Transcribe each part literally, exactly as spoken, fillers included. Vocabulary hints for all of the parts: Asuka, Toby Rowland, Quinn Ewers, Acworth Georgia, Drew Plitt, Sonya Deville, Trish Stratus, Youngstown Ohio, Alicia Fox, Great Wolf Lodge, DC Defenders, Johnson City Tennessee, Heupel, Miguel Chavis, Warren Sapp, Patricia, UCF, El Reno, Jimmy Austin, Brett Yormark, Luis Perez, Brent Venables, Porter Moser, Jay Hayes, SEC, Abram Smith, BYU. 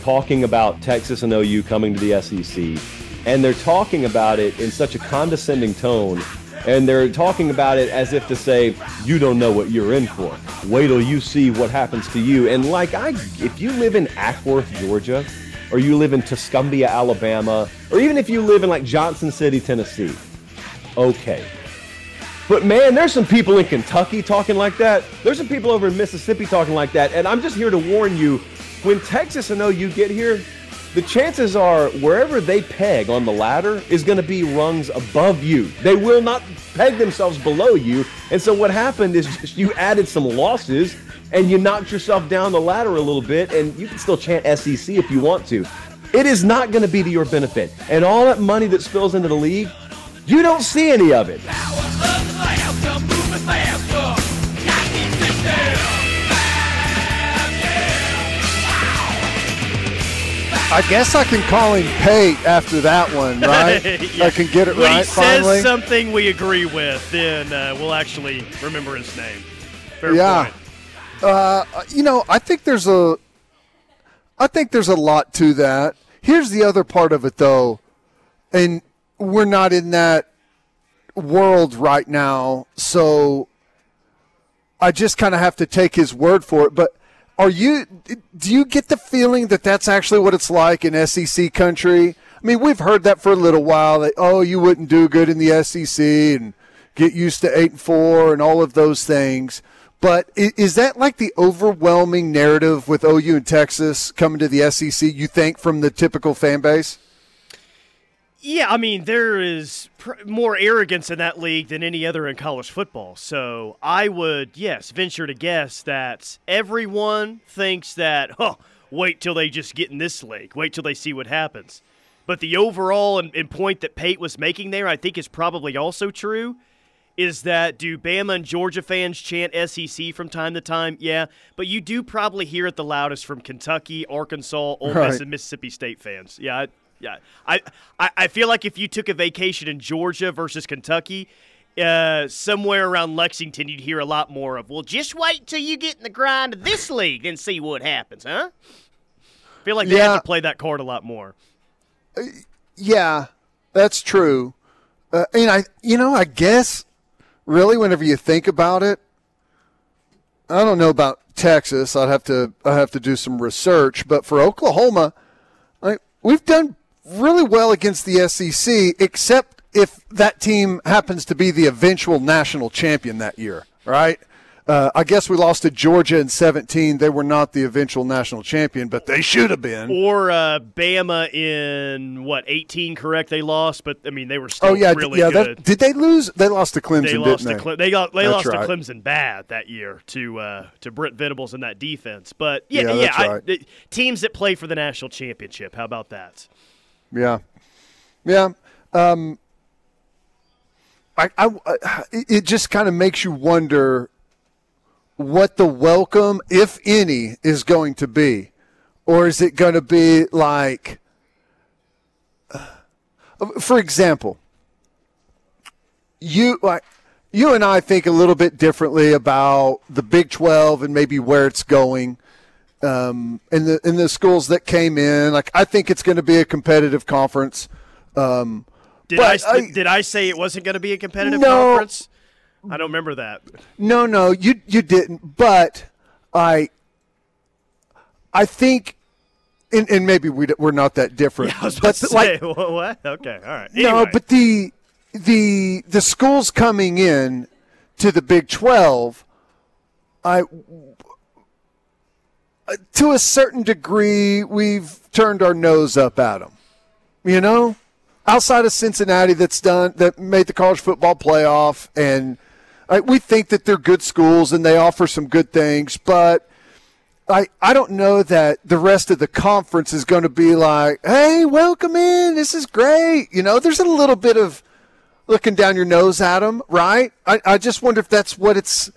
talking about Texas and O U coming to the S E C, and they're talking about it in such a condescending tone, and they're talking about it as if to say, you don't know what you're in for. Wait till you see what happens to you. And like, I, if you live in Acworth, Georgia, or you live in Tuscumbia, Alabama, or even if you live in like Johnson City, Tennessee, okay. But man, there's some people in Kentucky talking like that. There's some people over in Mississippi talking like that. And I'm just here to warn you, when Texas and O U get here, the chances are wherever they peg on the ladder is going to be rungs above you. They will not peg themselves below you. And so what happened is just you added some losses and you knocked yourself down the ladder a little bit, and you can still chant S E C if you want to. It is not going to be to your benefit. And all that money that spills into the league, you don't see any of it. I guess I can call him Pate after that one, right? Yeah. I can get it when right, finally. When he says something we agree with, then uh, we'll actually remember his name. Fair yeah. point. Uh, you know, I think there's a, I think there's a lot to that. Here's the other part of it, though, and we're not in that world right now, so I just kind of have to take his word for it, but Are you? Do you get the feeling that that's actually what it's like in S E C country? I mean, we've heard that for a little while. That oh, you wouldn't do good in the S E C and get used to eight and four and all of those things. But is that like the overwhelming narrative with O U and Texas coming to the S E C? You think from the typical fan base? Yeah, I mean, there is pr- more arrogance in that league than any other in college football. So I would, yes, venture to guess that everyone thinks that, oh, wait till they just get in this league. Wait till they see what happens. But the overall and, and point that Pate was making there, I think is probably also true, is that do Bama and Georgia fans chant S E C from time to time? Yeah, but you do probably hear it the loudest from Kentucky, Arkansas, Ole right. Miss, and Mississippi State fans. Yeah, I, Yeah, I, I feel like if you took a vacation in Georgia versus Kentucky, uh, somewhere around Lexington, you'd hear a lot more of, well, just wait till you get in the grind of this league and see what happens, huh? I feel like they yeah. have to play that card a lot more. Uh, yeah, that's true. Uh, and, I, you know, I guess really whenever you think about it, I don't know about Texas. I'd have to, I'd have to do some research. But for Oklahoma, I, we've done really well against the S E C, except if that team happens to be the eventual national champion that year, right? Uh, I guess we lost to Georgia in seventeen. They were not the eventual national champion, but they should have been. Or uh, Bama in, what, eighteen, correct? They lost, but, I mean, they were still oh, yeah, really yeah, good. That, did they lose? They lost to Clemson, they didn't lost they? To Cle- they got, they lost right. to Clemson bad that year to uh, to Brent Venables in that defense. But, yeah, yeah, yeah I, right. the, teams that play for the national championship, how about that? Yeah, yeah. Um, I, I, I, it just kind of makes you wonder what the welcome, if any, is going to be, or is it going to be like, uh, for example, you like you and I think a little bit differently about the Big twelve and maybe where it's going. Um, in the in the schools that came in, like I think it's going to be a competitive conference. Um, did I, I did I say it wasn't going to be a competitive no, conference? I don't remember that. No, no, you you didn't. But I I think, and, and maybe we we're not that different. Yeah, I was about but to say, like what? Okay, all right. Anyway. No, but the the the schools coming in to the Big twelve, I. to a certain degree, we've turned our nose up at them. You know, outside of Cincinnati, that's done that made the college football playoff, and I, we think that they're good schools and they offer some good things. But I, I don't know that the rest of the conference is going to be like, "Hey, welcome in. This is great." You know, there's a little bit of looking down your nose at them, right? I, I just wonder if that's what it's.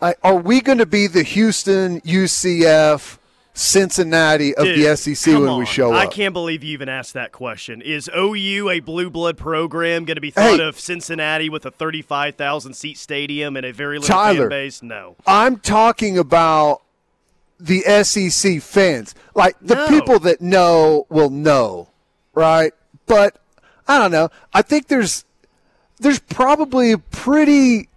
I, are we going to be the Houston, U C F, Cincinnati of Dude, the S E C when on. we show up? I can't believe you even asked that question. Is O U a blue blood program going to be thought hey, of Cincinnati with a thirty-five thousand seat stadium and a very little Tyler, fan base? No. I'm talking about the S E C fans. Like, the no. people that know will know, right? But I don't know. I think there's there's probably a pretty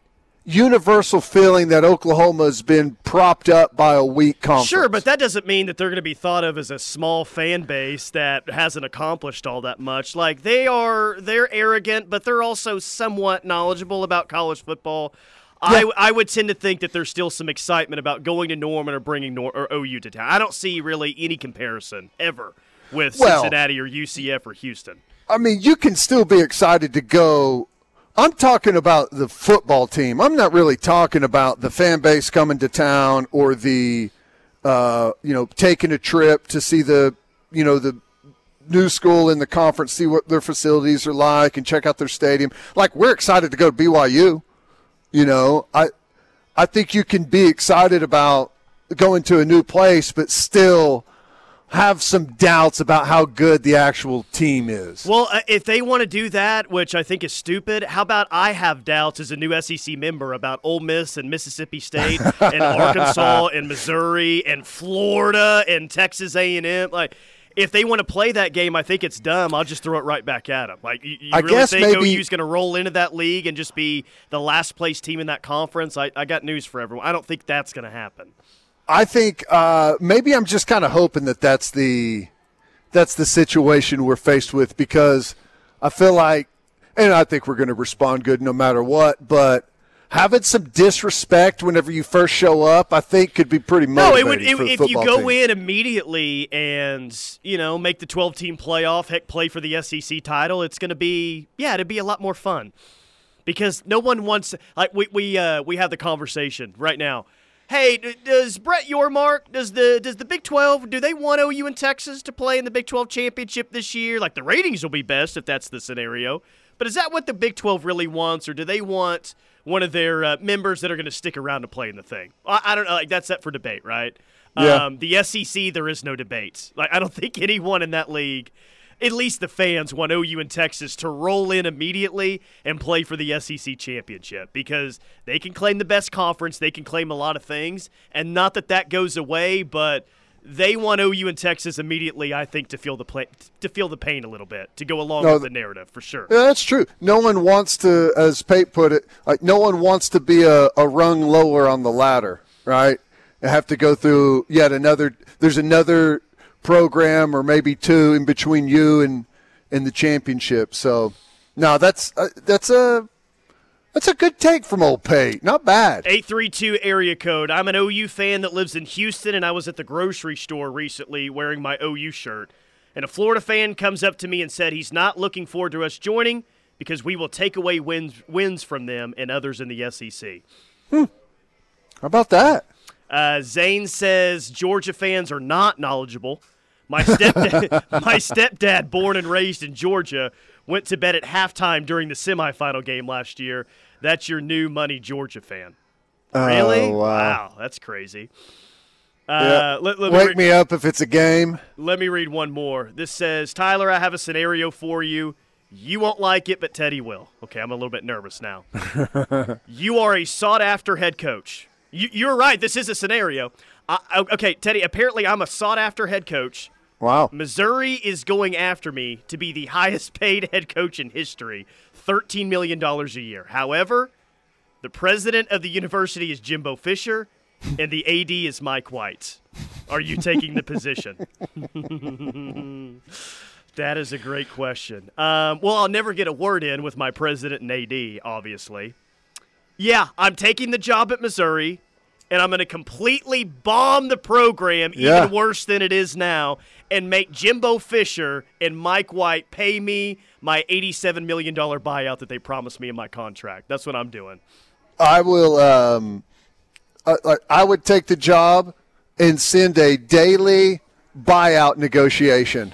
universal feeling that Oklahoma's been propped up by a weak conference. Sure, but that doesn't mean that they're going to be thought of as a small fan base that hasn't accomplished all that much. Like, they are, they're arrogant, but they're also somewhat knowledgeable about college football. Yeah. I, I would tend to think that there's still some excitement about going to Norman or bringing Nor- or O U to town. I don't see really any comparison ever with well, Cincinnati or U C F or Houston. I mean, you can still be excited to go. I'm talking about the football team. I'm not really talking about the fan base coming to town or the, uh, you know, taking a trip to see the, you know, the new school in the conference, see what their facilities are like and check out their stadium. Like, we're excited to go to B Y U. You know, I I think you can be excited about going to a new place but still have some doubts about how good the actual team is. Well, if they want to do that, which I think is stupid, how about I have doubts as a new S E C member about Ole Miss and Mississippi State and Arkansas and Missouri and Florida and Texas A and M. Like, if they want to play that game, I think it's dumb. I'll just throw it right back at them. Like, you, you I really guess think maybe O U's going to roll into that league and just be the last place team in that conference? I, I got news for everyone. I don't think that's going to happen. I think uh, maybe I'm just kind of hoping that that's the that's the situation we're faced with, because I feel like, and I think we're going to respond good no matter what, but having some disrespect whenever you first show up, I think, could be pretty motivating. No, it would, it, for the if you go team. in immediately and, you know, make the twelve-team playoff, heck, play for the S E C title, it's going to be, yeah, it'd be a lot more fun, because no one wants, like, we we uh, we have the conversation right now. Hey, does Brett Yormark, does the does the Big twelve, do they want O U in Texas to play in the Big twelve championship this year? Like, the ratings will be best if that's the scenario. But is that what the Big twelve really wants, or do they want one of their uh, members that are going to stick around to play in the thing? I, I don't know. Like, that's up for debate, right? Yeah. Um, the S E C, there is no debate. Like, I don't think anyone in that league, at least the fans, want O U and Texas to roll in immediately and play for the S E C championship, because they can claim the best conference, they can claim a lot of things, and not that that goes away, but they want O U and Texas immediately, I think, to feel the play, to feel the pain a little bit, to go along no, with the narrative, for sure. Yeah, that's true. No one wants to, as Pate put it, like, no one wants to be a, a rung lower on the ladder, right? And have to go through yet another – there's another – program or maybe two in between you and and the championship. So no, that's uh, that's a that's a good take from old Pate. Not bad. eight three two area code. I'm an O U fan that lives in Houston, and I was at the grocery store recently wearing my O U shirt, and a Florida fan comes up to me and said he's not looking forward to us joining because we will take away wins wins from them and others in the S E C. Hmm. How about that? Uh, Zane says Georgia fans are not knowledgeable. My stepdad, my stepdad, born and raised in Georgia, went to bed at halftime during the semifinal game last year. That's your new money Georgia fan. Oh, really? Wow. wow, that's crazy. Uh, yep. let, let me Wake re- me up if it's a game. Let me read one more. This says, Tyler, I have a scenario for you. You won't like it, but Teddy will. Okay, I'm a little bit nervous now. You are a sought-after head coach. You, you're right. This is a scenario. I, okay, Teddy, apparently I'm a sought-after head coach. Wow. Missouri is going after me to be the highest-paid head coach in history, thirteen million dollars a year. However, the president of the university is Jimbo Fisher, and the A D is Mike White. Are you taking the position? That is a great question. Um, well, I'll never get a word in with my president and A D, obviously. Yeah, I'm taking the job at Missouri, and I'm going to completely bomb the program even yeah. worse than it is now and make Jimbo Fisher and Mike White pay me my eighty-seven million dollars buyout that they promised me in my contract. That's what I'm doing. I will um, I, I would take the job and send a daily buyout negotiation.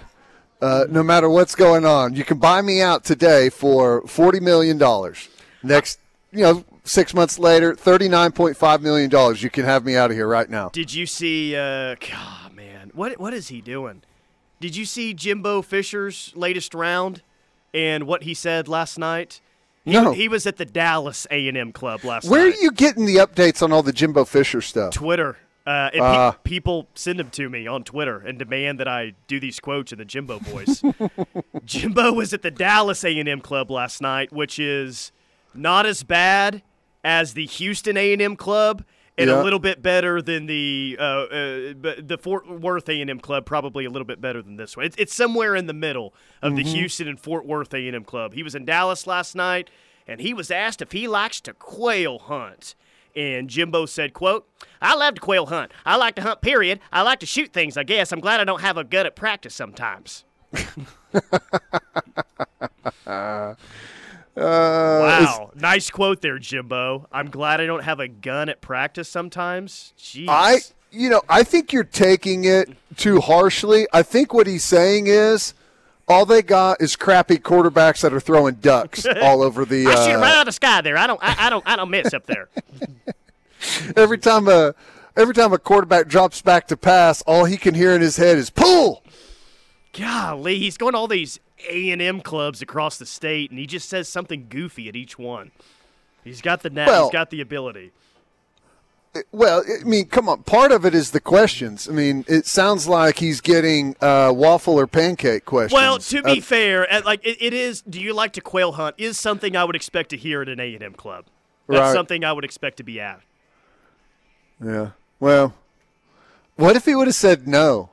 Uh, no matter what's going on, you can buy me out today for forty million dollars. Next, you know, Six months later, thirty-nine point five million dollars. You can have me out of here right now. Did you see? Uh, God, man, what what is he doing? Did you see Jimbo Fisher's latest round and what he said last night? He, no, he was at the Dallas A and M Club last Where night. Where are you getting the updates on all the Jimbo Fisher stuff? Twitter. Uh, and uh, pe- people send them to me on Twitter and demand that I do these quotes in the Jimbo voice. Jimbo was at the Dallas A and M Club last night, which is not as bad as the Houston A and M Club, and yeah. a little bit better than the uh, uh, the Fort Worth A and M Club, probably a little bit better than this one. It's, it's somewhere in the middle of mm-hmm. the Houston and Fort Worth A and M Club. He was in Dallas last night, and he was asked if he likes to quail hunt. And Jimbo said, quote, "I love to quail hunt. I like to hunt, period. I like to shoot things, I guess. I'm glad I don't have a gut at practice sometimes." uh, wow. Nice quote there, Jimbo. I'm glad I don't have a gun at practice sometimes. Jeez. I, you know, I think you're taking it too harshly. I think what he's saying is, all they got is crappy quarterbacks that are throwing ducks all over the. Uh... I shoot right out of the sky there. I don't. I, I don't. I don't miss up there. every time a every time a quarterback drops back to pass, all he can hear in his head is "pull." Golly, he's going to all these A and M clubs across the state, and he just says something goofy at each one. He's got the knack. Well, he's got the ability. Well, I mean, come on. Part of it is the questions. I mean, it sounds like he's getting uh, waffle or pancake questions. Well, to be uh, fair, like it, it is. Do you like to quail hunt? Is something I would expect to hear at an A and M club. That's right. Something I would expect to be at. Yeah. Well, what if he would have said no?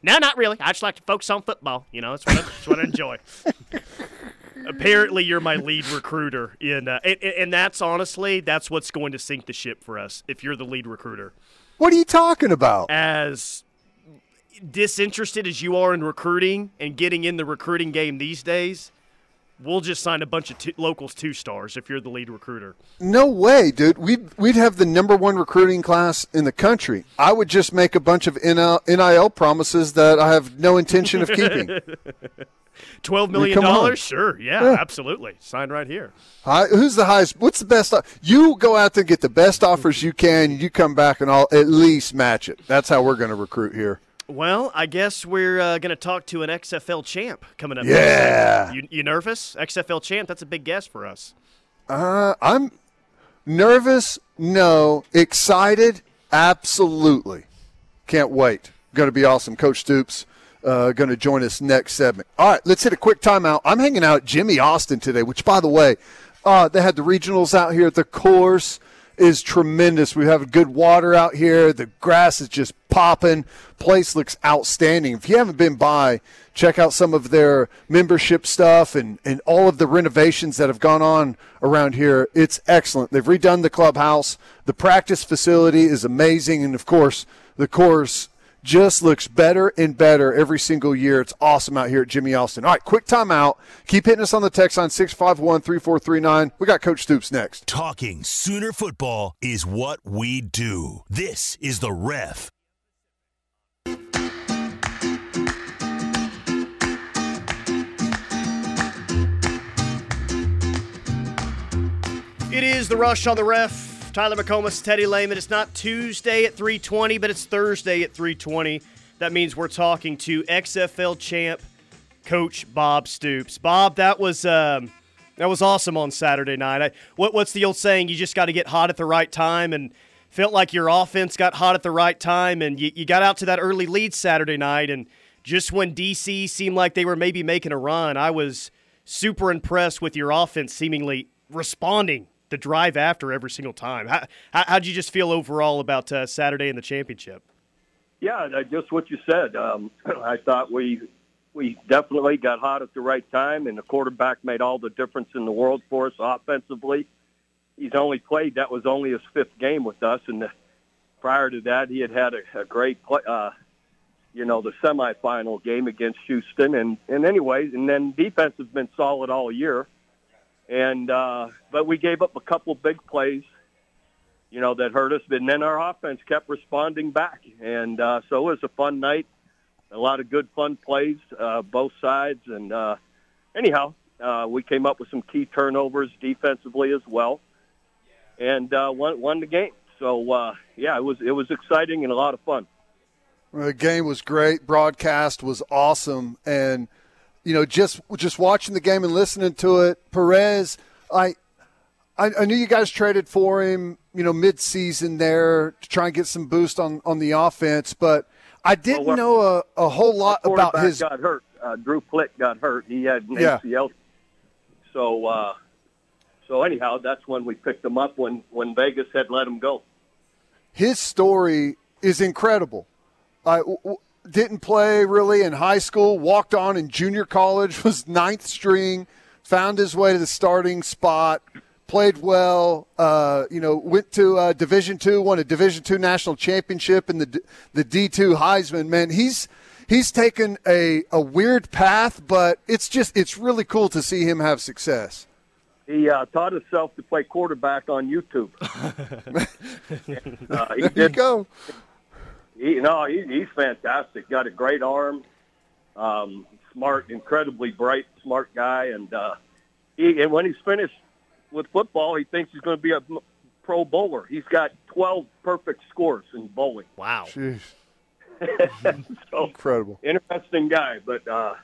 No, not really. I just like to focus on football. You know, it's what I, it's what I enjoy. Apparently, you're my lead recruiter, in, uh, and, and that's honestly, that's what's going to sink the ship for us, if you're the lead recruiter. What are you talking about? As disinterested as you are in recruiting and getting in the recruiting game these days, we'll just sign a bunch of two, locals two stars if you're the lead recruiter. No way, dude. We'd, we'd have the number one recruiting class in the country. I would just make a bunch of N I L promises that I have no intention of keeping. twelve million dollars? I mean, sure, yeah, yeah, absolutely. Sign right here. Hi, who's the highest? What's the best? You go out there and get the best offers you can. You come back and I'll at least match it. That's how we're going to recruit here. Well, I guess we're uh, going to talk to an X F L champ coming up. Yeah. You, you nervous? X F L champ, that's a big guess for us. Uh, I'm nervous, no. Excited, absolutely. Can't wait. Going to be awesome. Coach Stoops uh, going to join us next segment. All right, let's hit a quick timeout. I'm hanging out at Jimmy Austin today, which, by the way, uh, they had the regionals out here at the course. Is tremendous. We have good water out here. The grass is just popping. Place looks outstanding. If you haven't been by, check out some of their membership stuff and, and all of the renovations that have gone on around here. It's excellent. They've redone the clubhouse. The practice facility is amazing. And, of course, the course just looks better and better every single year. It's awesome out here at Jimmy Austin. All right, quick timeout. Keep hitting us on the text line, six five one, three four three nine. We got Coach Stoops next. Talking Sooner football is what we do. This is The Ref. It is The Rush on The Ref. Tyler McComas, Teddy Lehman. It's not Tuesday at three twenty, but it's Thursday at three twenty. That means we're talking to X F L champ Coach Bob Stoops. Bob, that was um, that was awesome on Saturday night. I, what, what's the old saying? You just got to get hot at the right time, and felt like your offense got hot at the right time, and you, you got out to that early lead Saturday night, and just when D C seemed like they were maybe making a run, I was super impressed with your offense seemingly responding the drive after every single time. How how'd you just feel overall about uh, Saturday and the championship? Yeah, just what you said. Um, I thought we we definitely got hot at the right time, and the quarterback made all the difference in the world for us offensively. He's only played, that was only his fifth game with us, and the, prior to that, he had had a, a great play, uh, you know, the semifinal game against Houston. And, and anyways, and then defense has been solid all year. And uh, but we gave up a couple big plays, you know, that hurt us. And then our offense kept responding back. And uh, so it was a fun night, a lot of good, fun plays, uh, both sides. And uh, anyhow, uh, we came up with some key turnovers defensively as well, and uh, won, won the game. So uh, yeah, it was it was exciting and a lot of fun. Well, the game was great. Broadcast was awesome, and. You know, just just watching the game and listening to it, Perez, I I, I knew you guys traded for him, you know, mid-season there to try and get some boost on, on the offense, but I didn't well, know a, a whole lot about his. Got hurt. Uh, Drew Plitt got hurt. He had an yeah. A C L. So, uh, so anyhow, that's when we picked him up when, when Vegas had let him go. His story is incredible. I w- w- didn't play really in high school, walked on in junior college, was ninth string, found his way to the starting spot, played well, uh, you know, went to uh, Division two, won a Division two national championship and the the D two Heisman. Man, he's he's taken a, a weird path, but it's just it's really cool to see him have success. He uh, taught himself to play quarterback on YouTube. uh, he there did, you go. He, no, he, he's fantastic. Got a great arm, um, smart, incredibly bright, smart guy. And, uh, he, and when he's finished with football, he thinks he's going to be a pro bowler. He's got twelve perfect scores in bowling. Wow. Jeez. So, incredible. Interesting guy, but uh,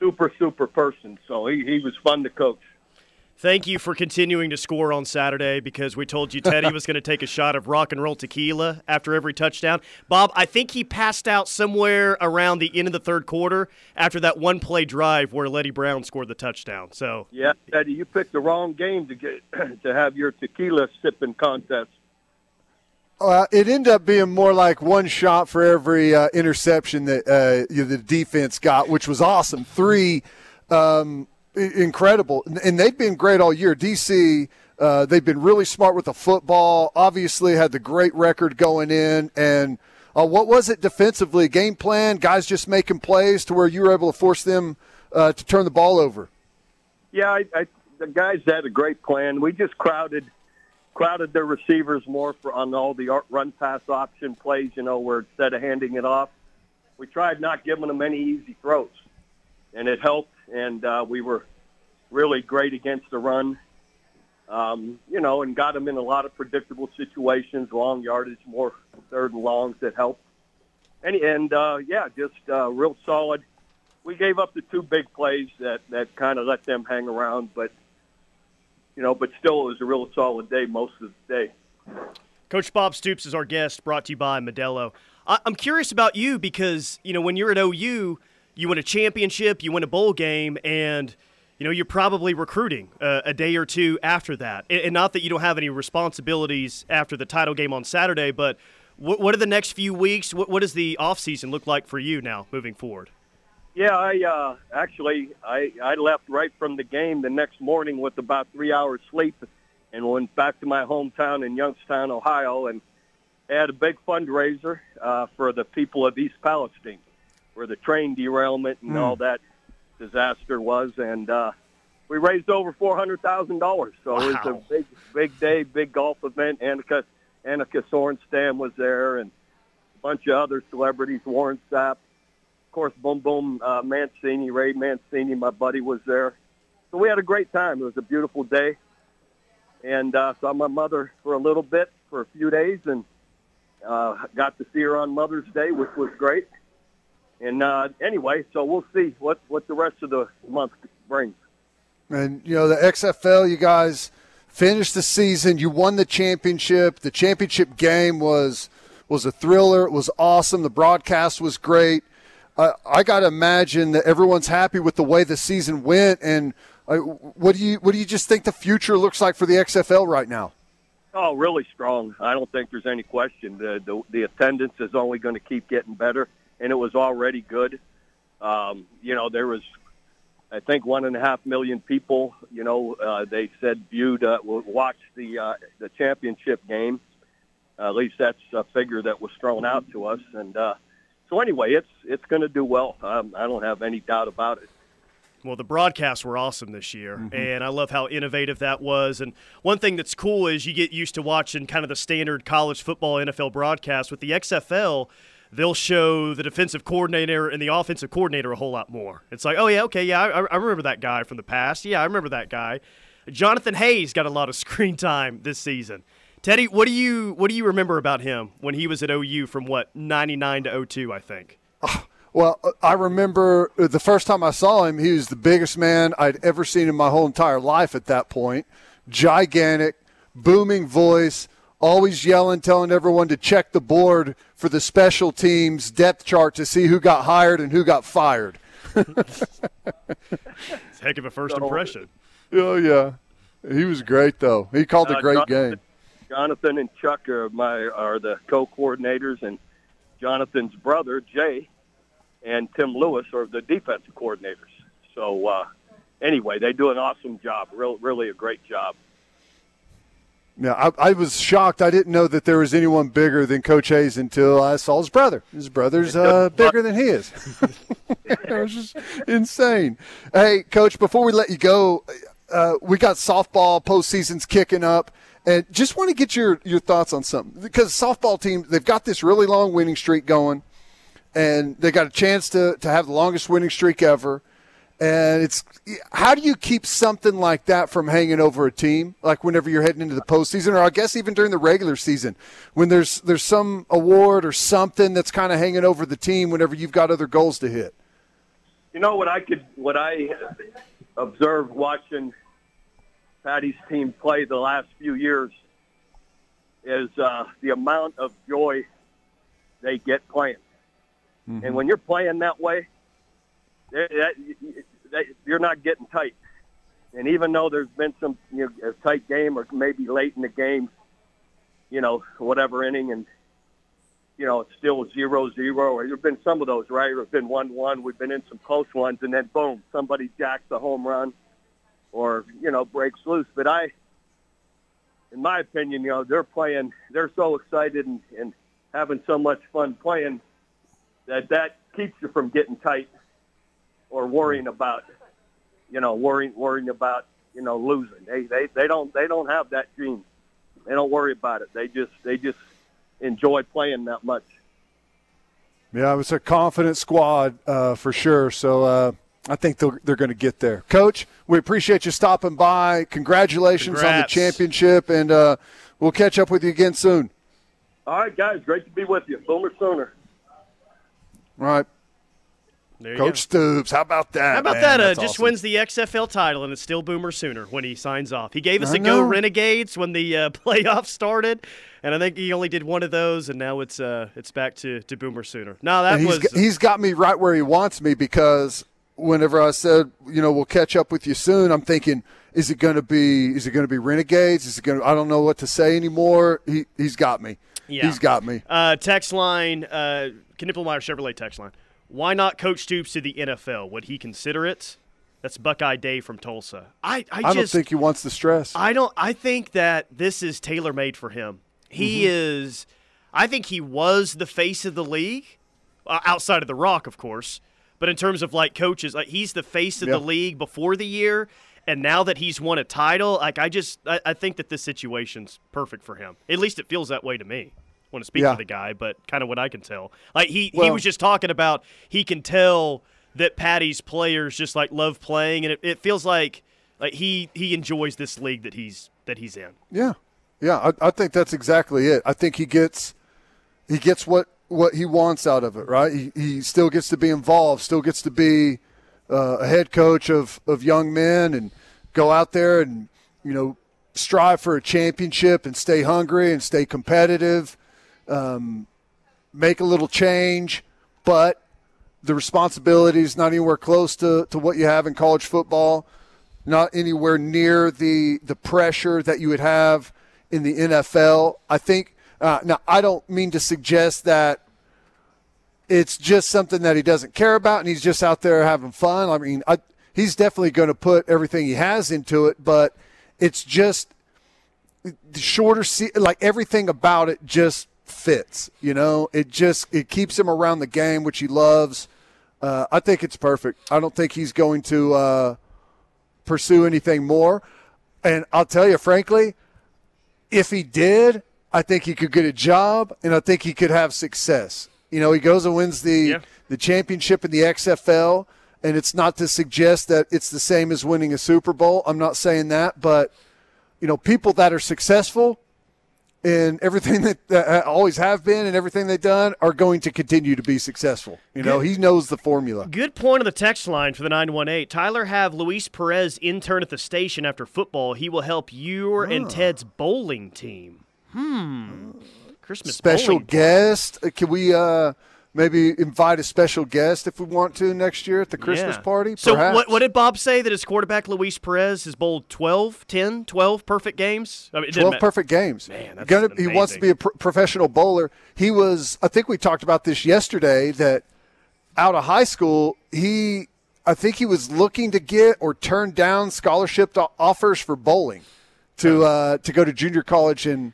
super, super person. So he, he was fun to coach. Thank you for continuing to score on Saturday because we told you Teddy was going to take a shot of rock and roll tequila after every touchdown. Bob, I think he passed out somewhere around the end of the third quarter after that one-play drive where Letty Brown scored the touchdown. So yeah, Teddy, you picked the wrong game to get to have your tequila sipping contest. Uh, it ended up being more like one shot for every uh, interception that uh, you know, the defense got, which was awesome. Three um, – incredible, and they've been great all year. D C, uh, they've been really smart with the football, obviously had the great record going in, and uh, what was it defensively? Game plan, guys just making plays to where you were able to force them uh, to turn the ball over. Yeah, I, I, the guys had a great plan. We just crowded crowded their receivers more for on all the run-pass option plays, you know, where instead of handing it off, we tried not giving them any easy throws, and it helped. And uh, we were really great against the run, um, you know, and got them in a lot of predictable situations, long yardage, more third and longs that helped. And, and uh, yeah, just uh, real solid. We gave up the two big plays that, that kind of let them hang around, but, you know, but still it was a real solid day most of the day. Coach Bob Stoops is our guest, brought to you by Modelo. I- I'm curious about you because, you know, when you're at O U – you win a championship, you win a bowl game, and you know you're probably recruiting uh, a day or two after that. And not that you don't have any responsibilities after the title game on Saturday, but what are the next few weeks? What does the offseason look like for you now moving forward? Yeah, I uh, actually I, I left right from the game the next morning with about three hours sleep and went back to my hometown in Youngstown, Ohio, and had a big fundraiser uh, for the people of East Palestine, where the train derailment and mm. all that disaster was, and uh, we raised over four hundred thousand dollars. So wow. It was a big, big day, big golf event. Annika, Annika Sorenstam was there, and a bunch of other celebrities, Warren Sapp, of course, Boom Boom uh, Mancini, Ray Mancini, my buddy, was there. So we had a great time. It was a beautiful day, and uh, saw my mother for a little bit, for a few days, and uh, got to see her on Mother's Day, which was great. And uh, anyway, so we'll see what, what the rest of the month brings. And, you know, the X F L, you guys finished the season. You won the championship. The championship game was was a thriller. It was awesome. The broadcast was great. Uh, I got to imagine that everyone's happy with the way the season went. And uh, what do you what do you just think the future looks like for the X F L right now? Oh, really strong. I don't think there's any question. The the, the attendance is only going to keep getting better. And it was already good. Um, you know, there was, I think, one and a half million people, you know, uh, they said viewed, uh, watched the uh, the championship game. Uh, at least that's a figure that was thrown out to us. And uh, so anyway, it's it's going to do well. Um, I don't have any doubt about it. Well, the broadcasts were awesome this year, mm-hmm. and I love how innovative that was. And one thing that's cool is you get used to watching kind of the standard college football, N F L broadcast. With the X F L, they'll show the defensive coordinator and the offensive coordinator a whole lot more. It's like, oh, yeah, okay, yeah, I, I remember that guy from the past. Yeah, I remember that guy. Jonathan Hayes got a lot of screen time this season. Teddy, what do you what do you remember about him when he was at O U from, what, ninety-nine to oh two, I think? Oh, well, I remember the first time I saw him, he was the biggest man I'd ever seen in my whole entire life at that point. gigantic, booming voice, always yelling, telling everyone to check the board for the special teams depth chart to see who got hired and who got fired. It's a heck of a first so, impression. Oh, yeah. He was great, though. He called a great uh, Jonathan, game. Jonathan and Chuck are, my, are the co-coordinators, and Jonathan's brother, Jay, and Tim Lewis are the defensive coordinators. So, uh, anyway, they do an awesome job, Real, really a great job. Yeah, I, I was shocked. I didn't know that there was anyone bigger than Coach Hayes until I saw his brother. His brother's uh, bigger than he is. It was just insane. Hey, Coach, before we let you go, uh, we got softball, postseason's kicking up. And just want to get your, your thoughts on something. Because softball team, they've got this really long winning streak going, and they got a chance to, to have the longest winning streak ever. And it's how do you keep something like that from hanging over a team, like whenever you're heading into the postseason, or I guess even during the regular season, when there's there's some award or something that's kind of hanging over the team whenever you've got other goals to hit? You know, what I could what I observed watching Patty's team play the last few years is uh, the amount of joy they get playing. Mm-hmm. And when you're playing that way, That, that, you're not getting tight. And even though there's been some you know, a tight game or maybe late in the game, you know, whatever inning, and, you know, it's still zero zero, or there have been some of those, right? Or it's been one one. We've been in some close ones, and then, boom, somebody jacks a home run or, you know, breaks loose. But I, in my opinion, you know, they're playing, they're so excited and, and having so much fun playing that that keeps you from getting tight. Or worrying about, you know, worrying worrying about, you know, losing. They they they don't they don't have that gene. They don't worry about it. They just they just enjoy playing that much. Yeah, it was a confident squad uh, for sure. So uh, I think they're, they're going to get there. Coach, we appreciate you stopping by. Congratulations Congrats. on the championship, and uh, we'll catch up with you again soon. All right, guys, great to be with you. Boomer Sooner. All right. Coach Stoops, how about that? How about man? that? Uh, just awesome. Wins the X F L title, and it's still Boomer Sooner when he signs off. He gave us I a know. go Renegades when the uh, playoffs started, and I think he only did one of those, and now it's uh, it's back to, to Boomer Sooner. No, that and was he's got, he's got me right where he wants me, because whenever I said, you know, we'll catch up with you soon, I'm thinking, is it going to be is it going to be Renegades? Is it going? I don't know what to say anymore. He he's got me. Yeah. He's got me. Uh, text line, uh, Knippelmeyer Chevrolet text line. Why not Coach Stoops to the N F L? Would he consider it? That's Buckeye Dave from Tulsa. I, I, I just, don't think he wants the stress. I don't. I think that this is tailor-made for him. He mm-hmm. is – I think he was the face of the league, uh, outside of The Rock, of course. But in terms of, like, coaches, like he's the face of yep. the league before the year, and now that he's won a title, like I just I, – I think that this situation's perfect for him. At least it feels that way to me. Want to speak yeah. to the guy, but kind of what I can tell. Like he, well, he was just talking about he can tell that Patty's players just like love playing, and it, it feels like like he, he enjoys this league that he's that he's in. Yeah. Yeah, I, I think that's exactly it. I think he gets he gets what, what he wants out of it, right? He he still gets to be involved, still gets to be uh, a head coach of, of young men and go out there and, you know, strive for a championship and stay hungry and stay competitive. Um, make a little change, but the responsibility is not anywhere close to, to what you have in college football, not anywhere near the the pressure that you would have in the N F L. I think uh, – now, I don't mean to suggest that it's just something that he doesn't care about and he's just out there having fun. I mean, I, he's definitely going to put everything he has into it, but it's just the shorter se- – like everything about it just – fits, you know, it just it keeps him around the game, which he loves. Uh, I think it's perfect. I don't think he's going to uh, pursue anything more. And I'll tell you, frankly, if he did, I think he could get a job, and I think he could have success. You know, he goes and wins the yeah. the championship in the X F L, and it's not to suggest that it's the same as winning a Super Bowl. I'm not saying that, but you know, people that are successful and everything that uh, always have been and everything they've done are going to continue to be successful. You know, good. He knows the formula. Good point on the text line for the nine one eight. Tyler, have Luis Perez intern at the station after football. He will help your ah. and Ted's bowling team. Hmm. Christmas special guest. Party. Can we uh, maybe invite a special guest if we want to next year at the Christmas yeah. party? Perhaps. So what, what did Bob say that his quarterback, Luis Perez, has bowled twelve, ten, twelve perfect games? I mean, twelve perfect games. Man, that's Gonna, amazing. He wants to be a pro- professional bowler. He was, I think we talked about this yesterday, that out of high school, he, I think he was looking to get or turn down scholarship offers for bowling to, uh, to go to junior college and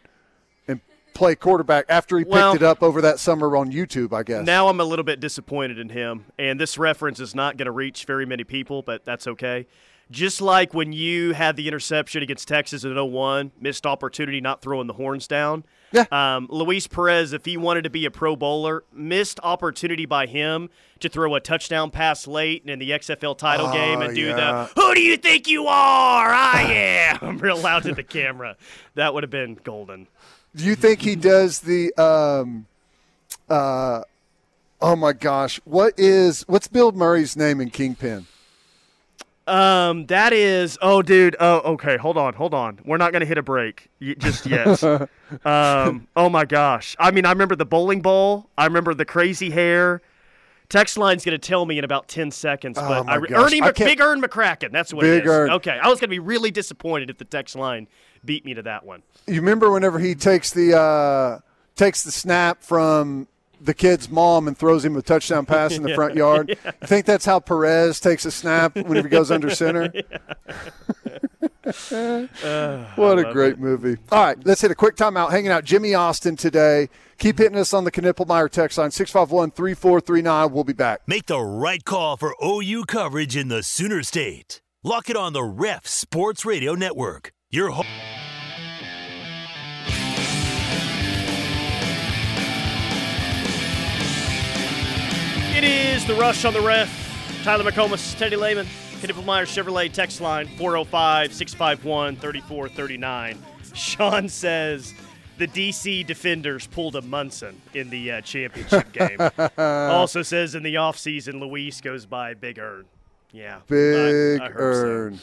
play quarterback after he well, picked it up over that summer on YouTube, I guess. Now I'm a little bit disappointed in him, and this reference is not going to reach very many people, but that's okay. Just like when you had the interception against Texas in oh one, missed opportunity not throwing the horns down. Yeah. Um, Luis Perez, if he wanted to be a pro bowler, missed opportunity by him to throw a touchdown pass late and in the X F L title oh, game and do yeah. the, who do you think you are? I am. Real loud to the camera. That would have been golden. Do you think he does the um, – uh, oh, my gosh. What is – what's Bill Murray's name in Kingpin? Um, That is – oh, dude. Oh, okay. Hold on. Hold on. We're not going to hit a break just yet. um, oh, my gosh. I mean, I remember the bowling ball. I remember the crazy hair. Text line's going to tell me in about ten seconds. But oh, my I re- gosh. Ernie Mc- Big Ern McCracken. That's what Big it is. Ern. Okay. I was going to be really disappointed if the text line – beat me to that one. You remember whenever he takes the uh, takes the snap from the kid's mom and throws him a touchdown pass in the yeah, front yard? You yeah. think that's how Perez takes a snap whenever he goes under center? uh, what a great it. movie. All right, let's hit a quick timeout. Hanging out Jimmy Austin today. Keep hitting us on the Knippelmeyer text line, six five one, three four three nine. We'll be back. Make the right call for O U coverage in the Sooner State. Lock it on the Ref Sports Radio Network. Your home. It is the Rush on the Ref. Tyler McComas, Teddy Lehman, Knippelmeyer Chevrolet text line four oh five, six five one, three four three nine. Sean says the D C Defenders pulled a Munson in the uh, championship game. Also says in the offseason, Luis goes by Big Ern. Yeah. Big I, I Ern. So.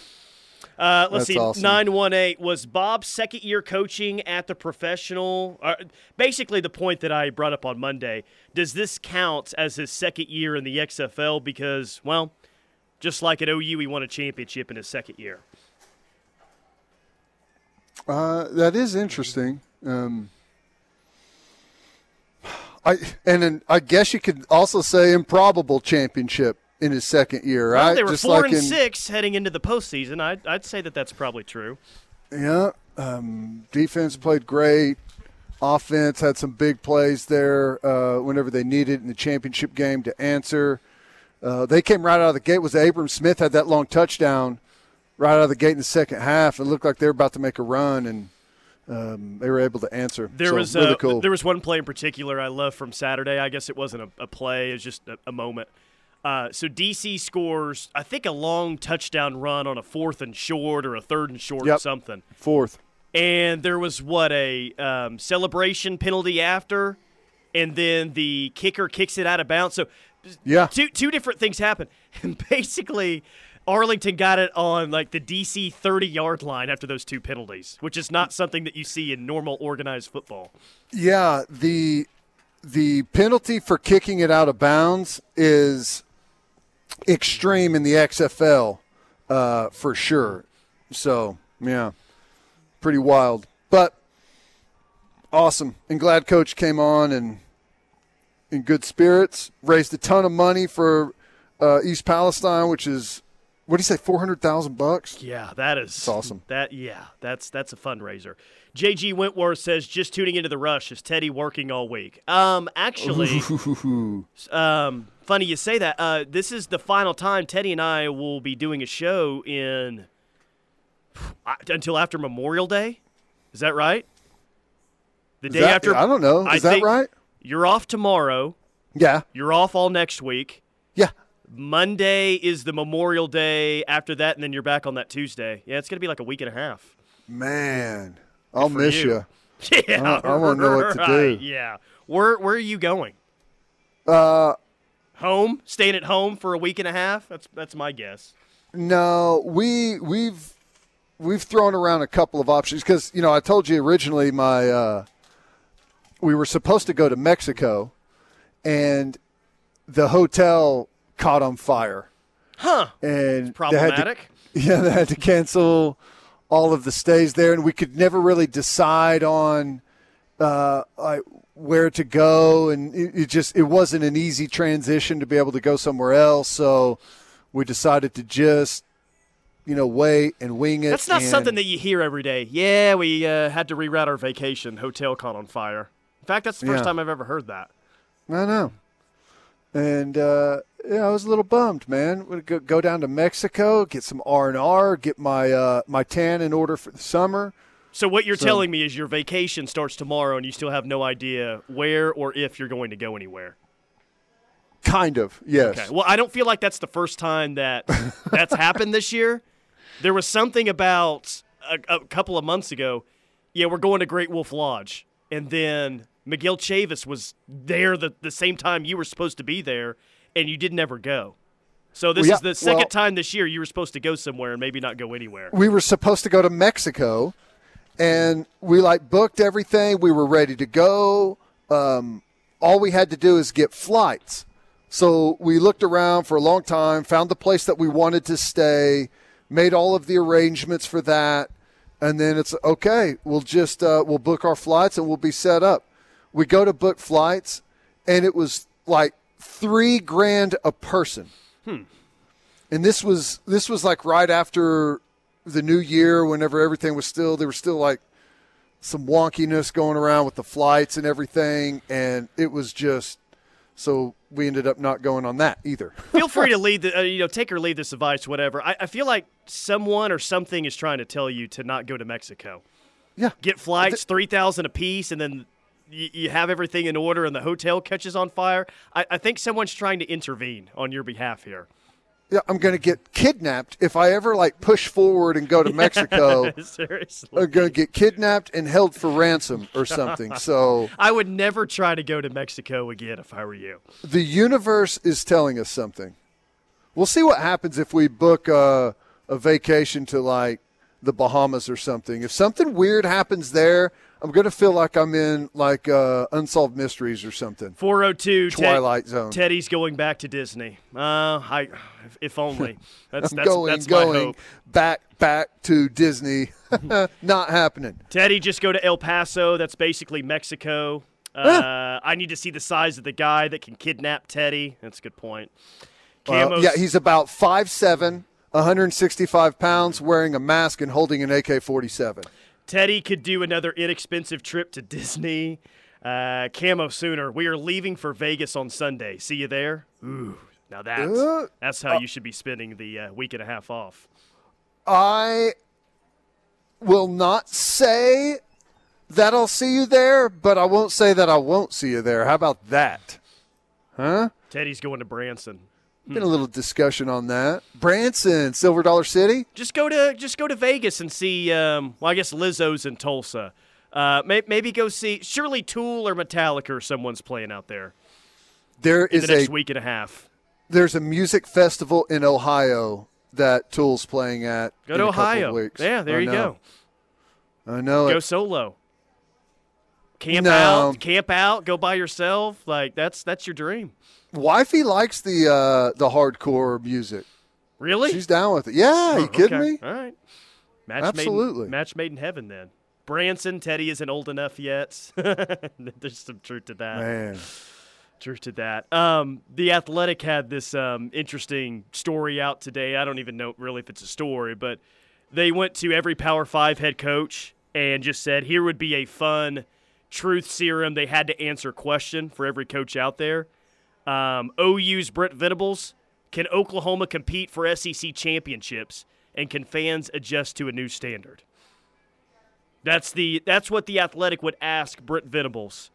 Uh, let's That's see, awesome. nine one eight, was Bob's second year coaching at the professional? Uh, basically the point that I brought up on Monday, does this count as his second year in the X F L? Because, well, just like at O U, he won a championship in his second year. Uh, that is interesting. Um, I And then I guess you could also say improbable championship. In his second year, right? Well, they were Just four like and in, six heading into the postseason. I'd, I'd say that that's probably true. Yeah. Um, defense played great. Offense had some big plays there uh, whenever they needed in the championship game to answer. Uh, they came right out of the gate. It was Abram Smith had that long touchdown right out of the gate in the second half. It looked like they were about to make a run, and um, they were able to answer. There so was really uh, cool. There was one play in particular I love from Saturday. I guess it wasn't a, a play. It was just a, a moment. Uh, so D C scores, I think, a long touchdown run on a fourth and short or a third and short yep. or something. Fourth. And there was, what, a um, celebration penalty after, and then the kicker kicks it out of bounds. So yeah. two two different things happen. And basically, Arlington got it on, like, the D C thirty-yard line after those two penalties, which is not something that you see in normal organized football. Yeah, the the penalty for kicking it out of bounds is – extreme in the X F L, uh, for sure. So, yeah, pretty wild. But awesome. And glad Coach came on and in good spirits. Raised a ton of money for uh, East Palestine, which is, what do you say, four hundred thousand bucks? Yeah, that is. That's awesome. That, yeah, that's that's a fundraiser. J G Wentworth says, just tuning into the Rush. Is Teddy working all week? Um, actually, um, funny you say that. Uh, this is the final time Teddy and I will be doing a show in uh, until after Memorial Day. Is that right? The is day that, after. I don't know. Is I that right? You're off tomorrow. Yeah. You're off all next week. Yeah. Monday is the Memorial Day after that, and then you're back on that Tuesday. Yeah, it's going to be like a week and a half. Man. I'll miss you. Yeah, I, I want to know what to do. Yeah, where where are you going? Uh, home, staying at home for a week and a half. That's that's my guess. No, we we've we've thrown around a couple of options because you know I told you originally my uh, we were supposed to go to Mexico, and the hotel caught on fire. Huh? And it's problematic. They had to, yeah, they had to cancel all of the stays there, and we could never really decide on uh, where to go, and it, it just it wasn't an easy transition to be able to go somewhere else. So we decided to just, you know, wait and wing it. That's not and... something that you hear every day. Yeah, we uh, had to reroute our vacation. Hotel caught on fire. In fact, that's the first yeah. time I've ever heard that. I know, and uh, yeah, I was a little bummed, man. Would go, go down to Mexico, get some R and R, get my uh, my tan in order for the summer. So what you're so, telling me is your vacation starts tomorrow, and you still have no idea where or if you're going to go anywhere. Kind of, yes. Okay. Well, I don't feel like that's the first time that that's happened this year. There was something about a, a couple of months ago. Yeah, we're going to Great Wolf Lodge, and then Miguel Chavis was there the, the same time you were supposed to be there, and you didn't ever go. So this well, yeah, is the second well, time this year you were supposed to go somewhere and maybe not go anywhere. We were supposed to go to Mexico, and we, like, booked everything. We were ready to go. Um, all we had to do is get flights. So we looked around for a long time, found the place that we wanted to stay, made all of the arrangements for that, and then it's, okay, we'll just uh, we'll book our flights and we'll be set up. We go to book flights, and it was like three grand a person. Hmm. And this was this was like right after the new year, whenever everything was still there was still like some wonkiness going around with the flights and everything, and it was just so we ended up not going on that either. Feel free to lead the, uh, you know, take or leave this advice, whatever. I, I feel like someone or something is trying to tell you to not go to Mexico. Yeah, get flights three thousand a piece, and then you have everything in order and the hotel catches on fire. I, I think someone's trying to intervene on your behalf here. Yeah, I'm going to get kidnapped if I ever, like, push forward and go to Mexico. Yeah, seriously. I'm going to get kidnapped and held for ransom or something. So I would never try to go to Mexico again if I were you. The universe is telling us something. We'll see what happens if we book a, a vacation to, like, the Bahamas or something. If something weird happens there, I'm going to feel like I'm in, like, uh, Unsolved Mysteries or something. four oh two Twilight Ted- Zone. Teddy's going back to Disney. Uh, I, if only. That's, I'm that's, going, that's going my hope. Back, back to Disney. Not happening. Teddy, just go to El Paso. That's basically Mexico. Uh, ah. I need to see the size of the guy that can kidnap Teddy. That's a good point. Camos. Uh, yeah, he's about five seven, one hundred sixty-five pounds, wearing a mask and holding an A K forty-seven. Teddy could do another inexpensive trip to Disney. Uh, Camo Sooner, we are leaving for Vegas on Sunday. See you there. Ooh, now that's, uh, that's how uh, you should be spending the uh, week and a half off. I will not say that I'll see you there, but I won't say that I won't see you there. How about that? Huh? Teddy's going to Branson. Been a little discussion on that. Branson, Silver Dollar City. Just go to just go to Vegas and see. Um, well, I guess Lizzo's in Tulsa. Uh, may, maybe go see. Surely Tool or Metallica or someone's playing out there. There in is the next a week and a half. There's a music festival in Ohio that Tool's playing at. Go to in a Ohio. Couple of weeks. Yeah, there I you know. go. I know. Go it. solo. Camp no. out. Camp out. Go by yourself. Like that's that's your dream. Wifey likes the uh, the hardcore music. Really? She's down with it. Yeah, oh, you kidding okay. me? All right. Match Absolutely. Made in, match made in heaven then. Branson, Teddy isn't old enough yet. There's some truth to that. Man. Truth to that. Um, the Athletic had this um, interesting story out today. I don't even know really if it's a story, but they went to every Power Five head coach and just said, here would be a fun truth serum. They had to answer question for every coach out there. Um, O U's Brent Venables, can Oklahoma compete for S E C championships, and can fans adjust to a new standard? That's the that's what the Athletic would ask Brent Venables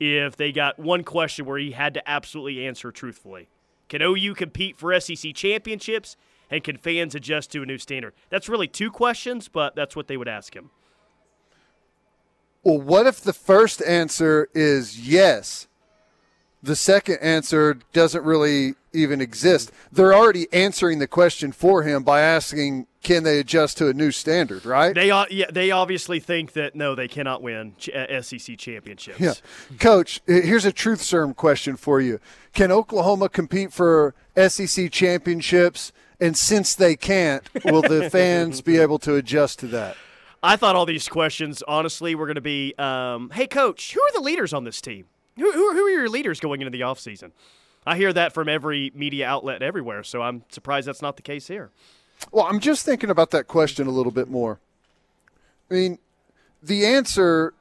if they got one question where he had to absolutely answer truthfully. Can O U compete for S E C championships, and can fans adjust to a new standard? That's really two questions, but that's what they would ask him. Well, what if the first answer is yes? The second answer doesn't really even exist. They're already answering the question for him by asking, can they adjust to a new standard, right? They yeah, they obviously think that, no, they cannot win S E C championships. Yeah. Coach, here's a truth serum question for you. Can Oklahoma compete for S E C championships? And since they can't, will the fans be able to adjust to that? I thought all these questions, honestly, were going to be, um, hey, Coach, who are the leaders on this team? Who, who, who are your leaders going into the offseason? I hear that from every media outlet everywhere, so I'm surprised that's not the case here. Well, I'm just thinking about that question a little bit more. I mean, the answer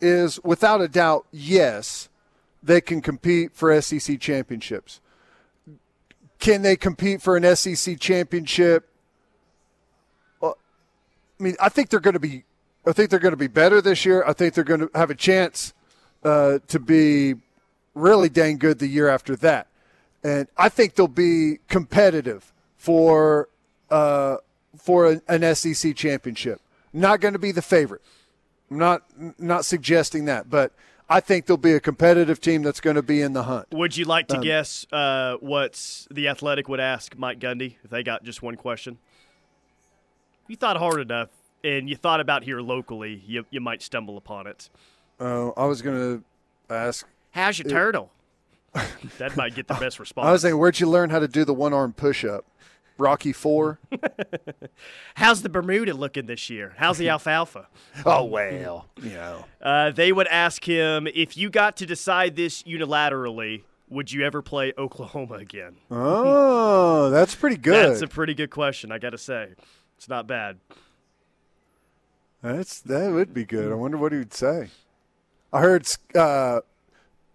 is, without a doubt, yes, they can compete for S E C championships. Can they compete for an S E C championship? Well, I mean, I think they're going to be I think they're going to be better this year. I think they're going to have a chance uh, to be really dang good the year after that. And I think they'll be competitive for uh, for an S E C championship. Not going to be the favorite. I'm not not suggesting that, but I think there'll be a competitive team that's going to be in the hunt. Would you like to um, guess uh, what the Athletic would ask Mike Gundy if they got just one question? If you thought hard enough and you thought about here locally, you you might stumble upon it. Oh, uh, I was going to ask, how's your it, turtle? That might get the best response. I was saying, where'd you learn how to do the one-arm push-up? Rocky Four? How's the Bermuda looking this year? How's the alfalfa? Oh, well, you know. Uh, they would ask him, if you got to decide this unilaterally, would you ever play Oklahoma again? Oh, that's pretty good. That's a pretty good question, I got to say. It's not bad. That's That would be good. I wonder what he would say. I heard uh,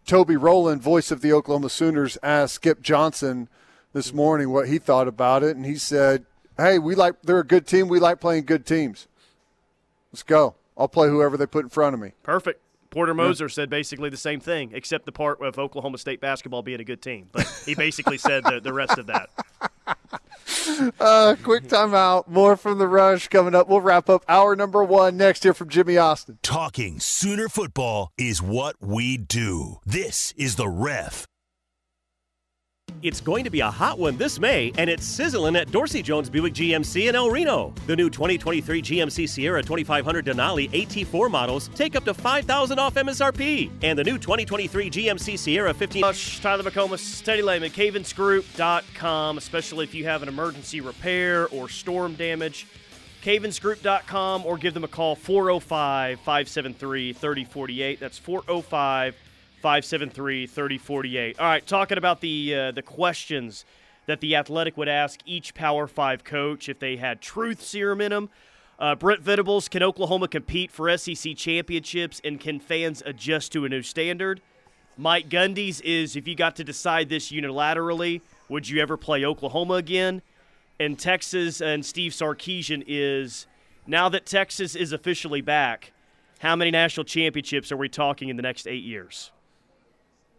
Toby Rowland, voice of the Oklahoma Sooners, ask Skip Johnson this morning what he thought about it, and he said, hey, we like they're a good team. We like playing good teams. Let's go. I'll play whoever they put in front of me. Perfect. Porter Moser yeah. said basically the same thing, except the part of Oklahoma State basketball being a good team. But he basically said the, the rest of that. Uh, quick timeout. More from The Rush coming up. We'll wrap up hour number one next here from Jimmy Austin. Talking Sooner football is what we do. This is The Ref. It's going to be a hot one this May, and it's sizzling at Dorsey Jones Buick G M C in El Reno. The new twenty twenty-three G M C Sierra twenty-five hundred Denali A T four models take up to five thousand dollars off M S R P. And the new twenty twenty-three G M C Sierra fifteen... fifteen- Tyler McComas, Teddy Lehman, Cavensgroup dot com, especially if you have an emergency repair or storm damage. Cavensgroup dot com, or give them a call, four oh five, five seven three, three oh four eight. That's four oh five, five seven three, three oh four eight. five seven three, three oh four eight. All right, talking about the uh, the questions that the Athletic would ask each Power Five coach if they had truth serum in them. Uh, Brent Venables, can Oklahoma compete for S E C championships, and can fans adjust to a new standard? Mike Gundy's is, if you got to decide this unilaterally, would you ever play Oklahoma again? And Texas and Steve Sarkisian is, now that Texas is officially back, how many national championships are we talking in the next eight years?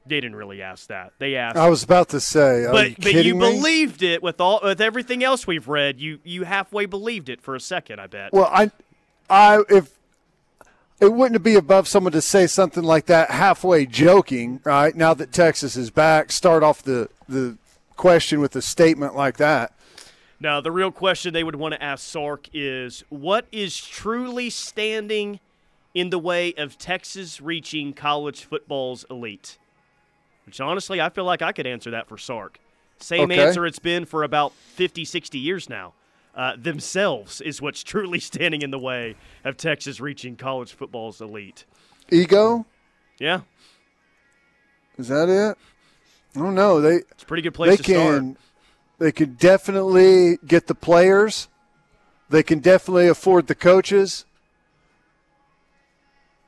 They didn't really ask that. They asked. I was about to say, are but you, but you believed it with all with everything else we've read. You you halfway believed it for a second, I bet. Well, I, I if it wouldn't be above someone to say something like that, halfway joking, right? Now that Texas is back, start off the the question with a statement like that. Now, the real question they would want to ask Sark is, what is truly standing in the way of Texas reaching college football's elite? Which, honestly, I feel like I could answer that for Sark. Same okay. answer it's been for about fifty, sixty years now. Uh, themselves is what's truly standing in the way of Texas reaching college football's elite. Ego? Yeah. Is that it? I don't know. They, it's a pretty good place they to can, start. They can definitely get the players. They can definitely afford the coaches.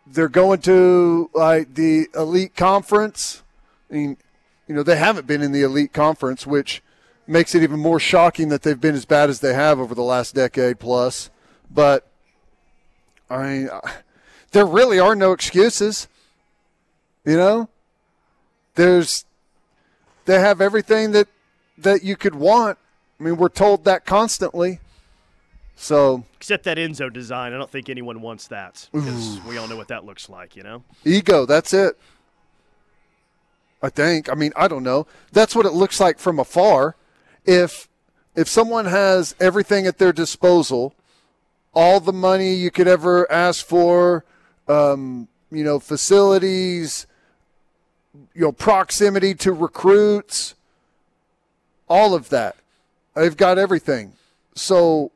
They're going to like the elite conference. I mean, you know, they haven't been in the elite conference, which makes it even more shocking that they've been as bad as they have over the last decade plus. But, I mean, there really are no excuses, you know? There's – they have everything that, that you could want. I mean, we're told that constantly. So, except that Enzo design, I don't think anyone wants that because we all know what that looks like, you know? Ego, that's it. I think. I mean, I don't know. That's what it looks like from afar. If if someone has everything at their disposal, all the money you could ever ask for, um, you know, facilities, you know, proximity to recruits, all of that. They've got everything. So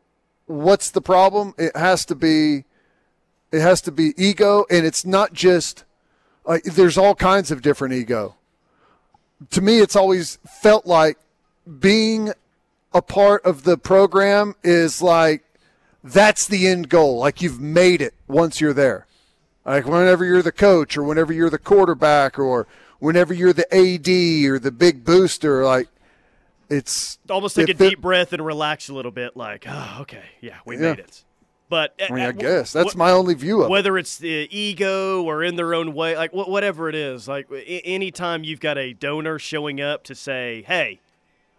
what's the problem? It has to be it has to be ego, and it's not just uh, – there's all kinds of different ego. To me, it's always felt like being a part of the program is like that's the end goal, like you've made it once you're there. Like whenever you're the coach or whenever you're the quarterback or whenever you're the A D or the big booster, like – It's almost take a deep it, breath and relax a little bit, like, oh, okay, yeah, we yeah. made it. But at, I mean, at, I guess that's wh- my only view of whether it. It's the ego or in their own way, like whatever it is. Like anytime you've got a donor showing up to say, "Hey,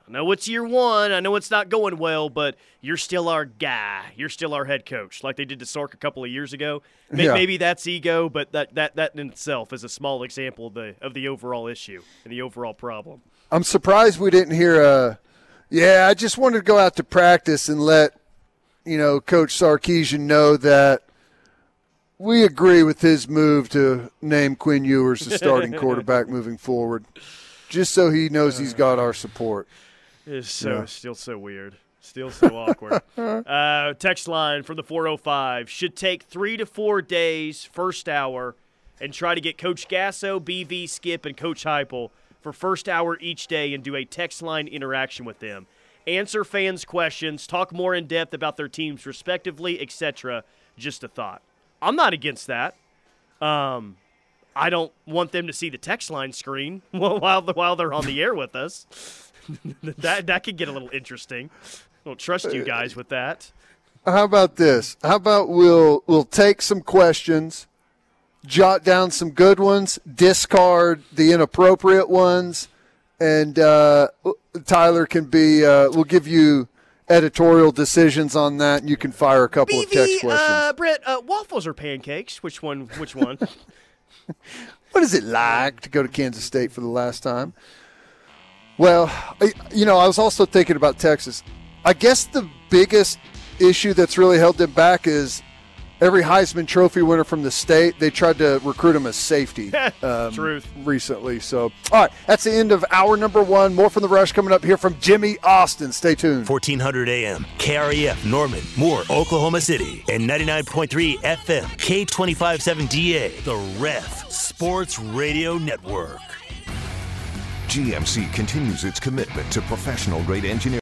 I know it's year one, I know it's not going well, but you're still our guy, you're still our head coach," like they did to Sark a couple of years ago. Maybe, yeah. maybe that's ego, but that that that in itself is a small example of the of the overall issue and the overall problem. I'm surprised we didn't hear a, yeah, I just wanted to go out to practice and let, you know, Coach Sarkisian know that we agree with his move to name Quinn Ewers the starting quarterback moving forward, just so he knows he's got our support. It's so yeah. still so weird. Still so awkward. Uh, text line from the four oh five, should take three to four days first hour and try to get Coach Gasso, B V Skip, and Coach Heupel for first hour each day and do a text line interaction with them. Answer fans' questions, talk more in depth about their teams respectively, et cetera. Just a thought. I'm not against that. Um, I don't want them to see the text line screen while while they're on the air with us. That that could get a little interesting. I don't trust you guys with that. How about this? How about we'll we'll take some questions, jot down some good ones, discard the inappropriate ones, and uh, Tyler can be uh, – we'll give you editorial decisions on that, and you can fire a couple B V, of text questions. Uh, Brett, uh, waffles or pancakes? Which one? Which one? What is it like to go to Kansas State for the last time? Well, I, you know, I was also thinking about Texas. I guess the biggest issue that's really held them back is – every Heisman Trophy winner from the state, they tried to recruit him as safety um, Truth. recently. So, all right, that's the end of hour number one. More from The Rush coming up here from Jimmy Austin. Stay tuned. fourteen hundred A M, K R E F, Norman, Moore, Oklahoma City, and ninety-nine point three F M, K two five seven D A, The Ref Sports Radio Network. G M C continues its commitment to professional-grade engineering.